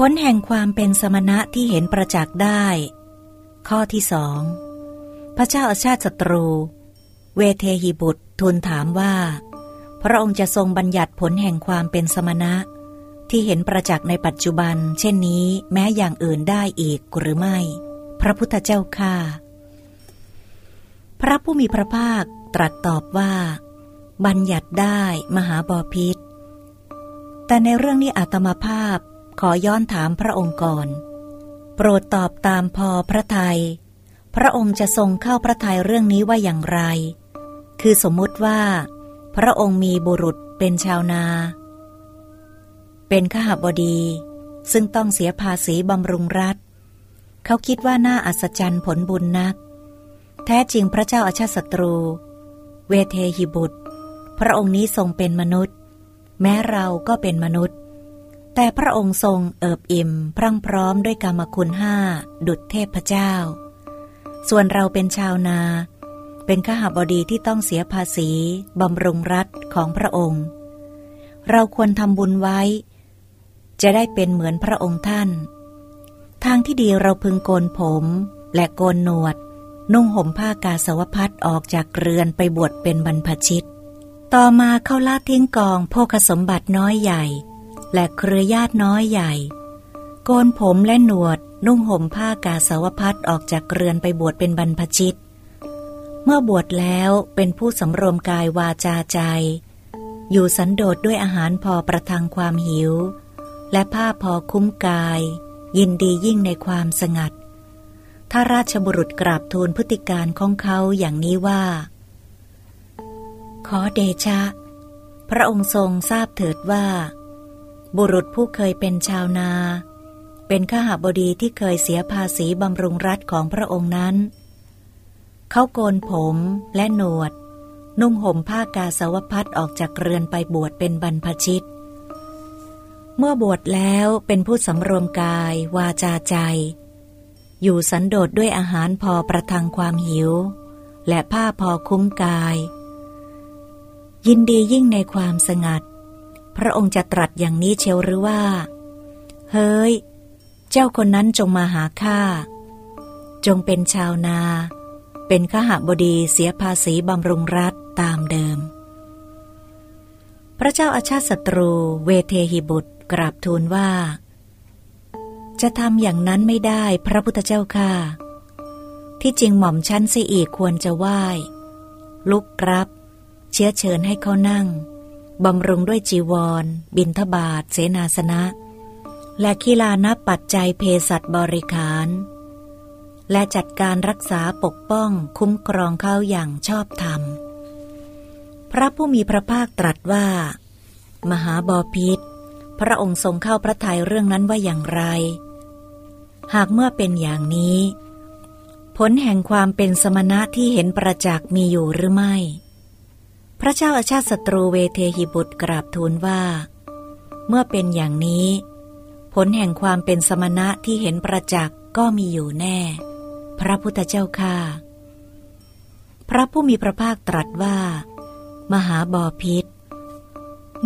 ผลแห่งความเป็นสมณะที่เห็นประจักษ์ได้ข้อที่สองพระเจ้าอาชาติศัตรูเวเทหิบุตรทูลถามว่าพระองค์จะทรงบัญญัติผลแห่งความเป็นสมณะที่เห็นประจักษ์ในปัจจุบันเช่นนี้แม้อย่างอื่นได้อีกหรือไม่พระพุทธเจ้าข้าพระผู้มีพระภาคตรัสตอบว่าบัญญัติได้มหาบพิตรแต่ในเรื่องนี้อาตมาภาพขอย้อนถามพระองค์ก่อนโปรดตอบตามพอพระทัยพระองค์จะทรงเข้าพระทัยเรื่องนี้ว่าอย่างไรคือสมมุติว่าพระองค์มีบุรุษเป็นชาวนาเป็นคหบดีซึ่งต้องเสียภาษีบำรุงรัฐเขาคิดว่าน่าอัศจรรย์ผลบุญนักแท้จริงพระเจ้าอาชาติศัตรูเวเทหิบุตรพระองค์นี้ทรงเป็นมนุษย์แม้เราก็เป็นมนุษย์แต่พระองค์ทรงเอิบอิ่มพรั่งพร้อมด้วยกามคุณ5ดุจเทพเจ้าส่วนเราเป็นชาวนาเป็นคหบดีที่ต้องเสียภาษีบำรุงรัฐของพระองค์เราควรทำบุญไว้จะได้เป็นเหมือนพระองค์ท่านทางที่ดีเราพึงโกนผมและโกนหนวดนุ่งห่มผ้ากาสาวพัสออกจากเรือนไปบวชเป็นบรรพชิตต่อมาเขาละทิ้งกองโภคสมบัติน้อยใหญ่และเครือญาติน้อยใหญ่โกนผมและหนวดนุ่งห่มผ้ากาสาวพัสออกจากเรือนไปบวชเป็นบรรพชิตเมื่อบวชแล้วเป็นผู้สำรวมกายวาจาใจอยู่สันโดษด้วยอาหารพอประทังความหิวและผ้าพอคุ้มกายยินดียิ่งในความสงัดถ้าราชบุรุษกราบทูลพฤติการของเขาอย่างนี้ว่าขอเดชะพระองค์ทรงทราบเถิดว่าบุรุษผู้เคยเป็นชาวนาเป็นคหบดีที่เคยเสียภาษีบำรุงรัฐของพระองค์นั้นเขาโกนผมและหนวดนุ่งห่มผ้ากาสาวพัสออกจากเรือนไปบวชเป็นบรรพชิตเมื่อบวชแล้วเป็นผู้สำรวมกายวาจาใจอยู่สันโดษด้วยอาหารพอประทังความหิวและผ้าพอคุ้มกายยินดียิ่งในความสงัดพระองค์จะตรัสอย่างนี้เชียวหรือว่าเฮ้ยเจ้าคนนั้นจงมาหาข้าจงเป็นชาวนาเป็นคหบดีเสียภาษีบำรุงรัฐตามเดิมพระเจ้าอาชาติศัตรูเวเทหิบุตรกราบทูลว่าจะทำอย่างนั้นไม่ได้พระพุทธเจ้าข้าที่จริงหม่อมชั้นสิอีกควรจะไหว้ลุกรับเชื้อเชิญให้เขานั่งบำรุงด้วยจีวรบิณฑบาตเสนาสนะและคีลานะปัจจัยเภสัชบริขารและจัดการรักษาปกป้องคุ้มครองเขาอย่างชอบธรรมพระผู้มีพระภาคตรัสว่ามหาบพิตรพระองค์ทรงเข้าพระทัยเรื่องนั้นว่าอย่างไรหากเมื่อเป็นอย่างนี้ผลแห่งความเป็นสมณะที่เห็นประจักษ์มีอยู่หรือไม่พระเจ้าอาชาติศัตรูเวเทหิบุตรกราบทูลว่าเมื่อเป็นอย่างนี้ผลแห่งความเป็นสมณะที่เห็นประจักษ์ก็มีอยู่แน่พระพุทธเจ้าข้าพระผู้มีพระภาคตรัสว่ามหาบพิตร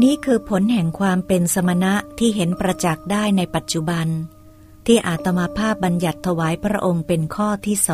นี้คือผลแห่งความเป็นสมณะที่เห็นประจักษ์ได้ในปัจจุบันที่อาตมาภาพบัญญัติถวายพระองค์เป็นข้อที่ 2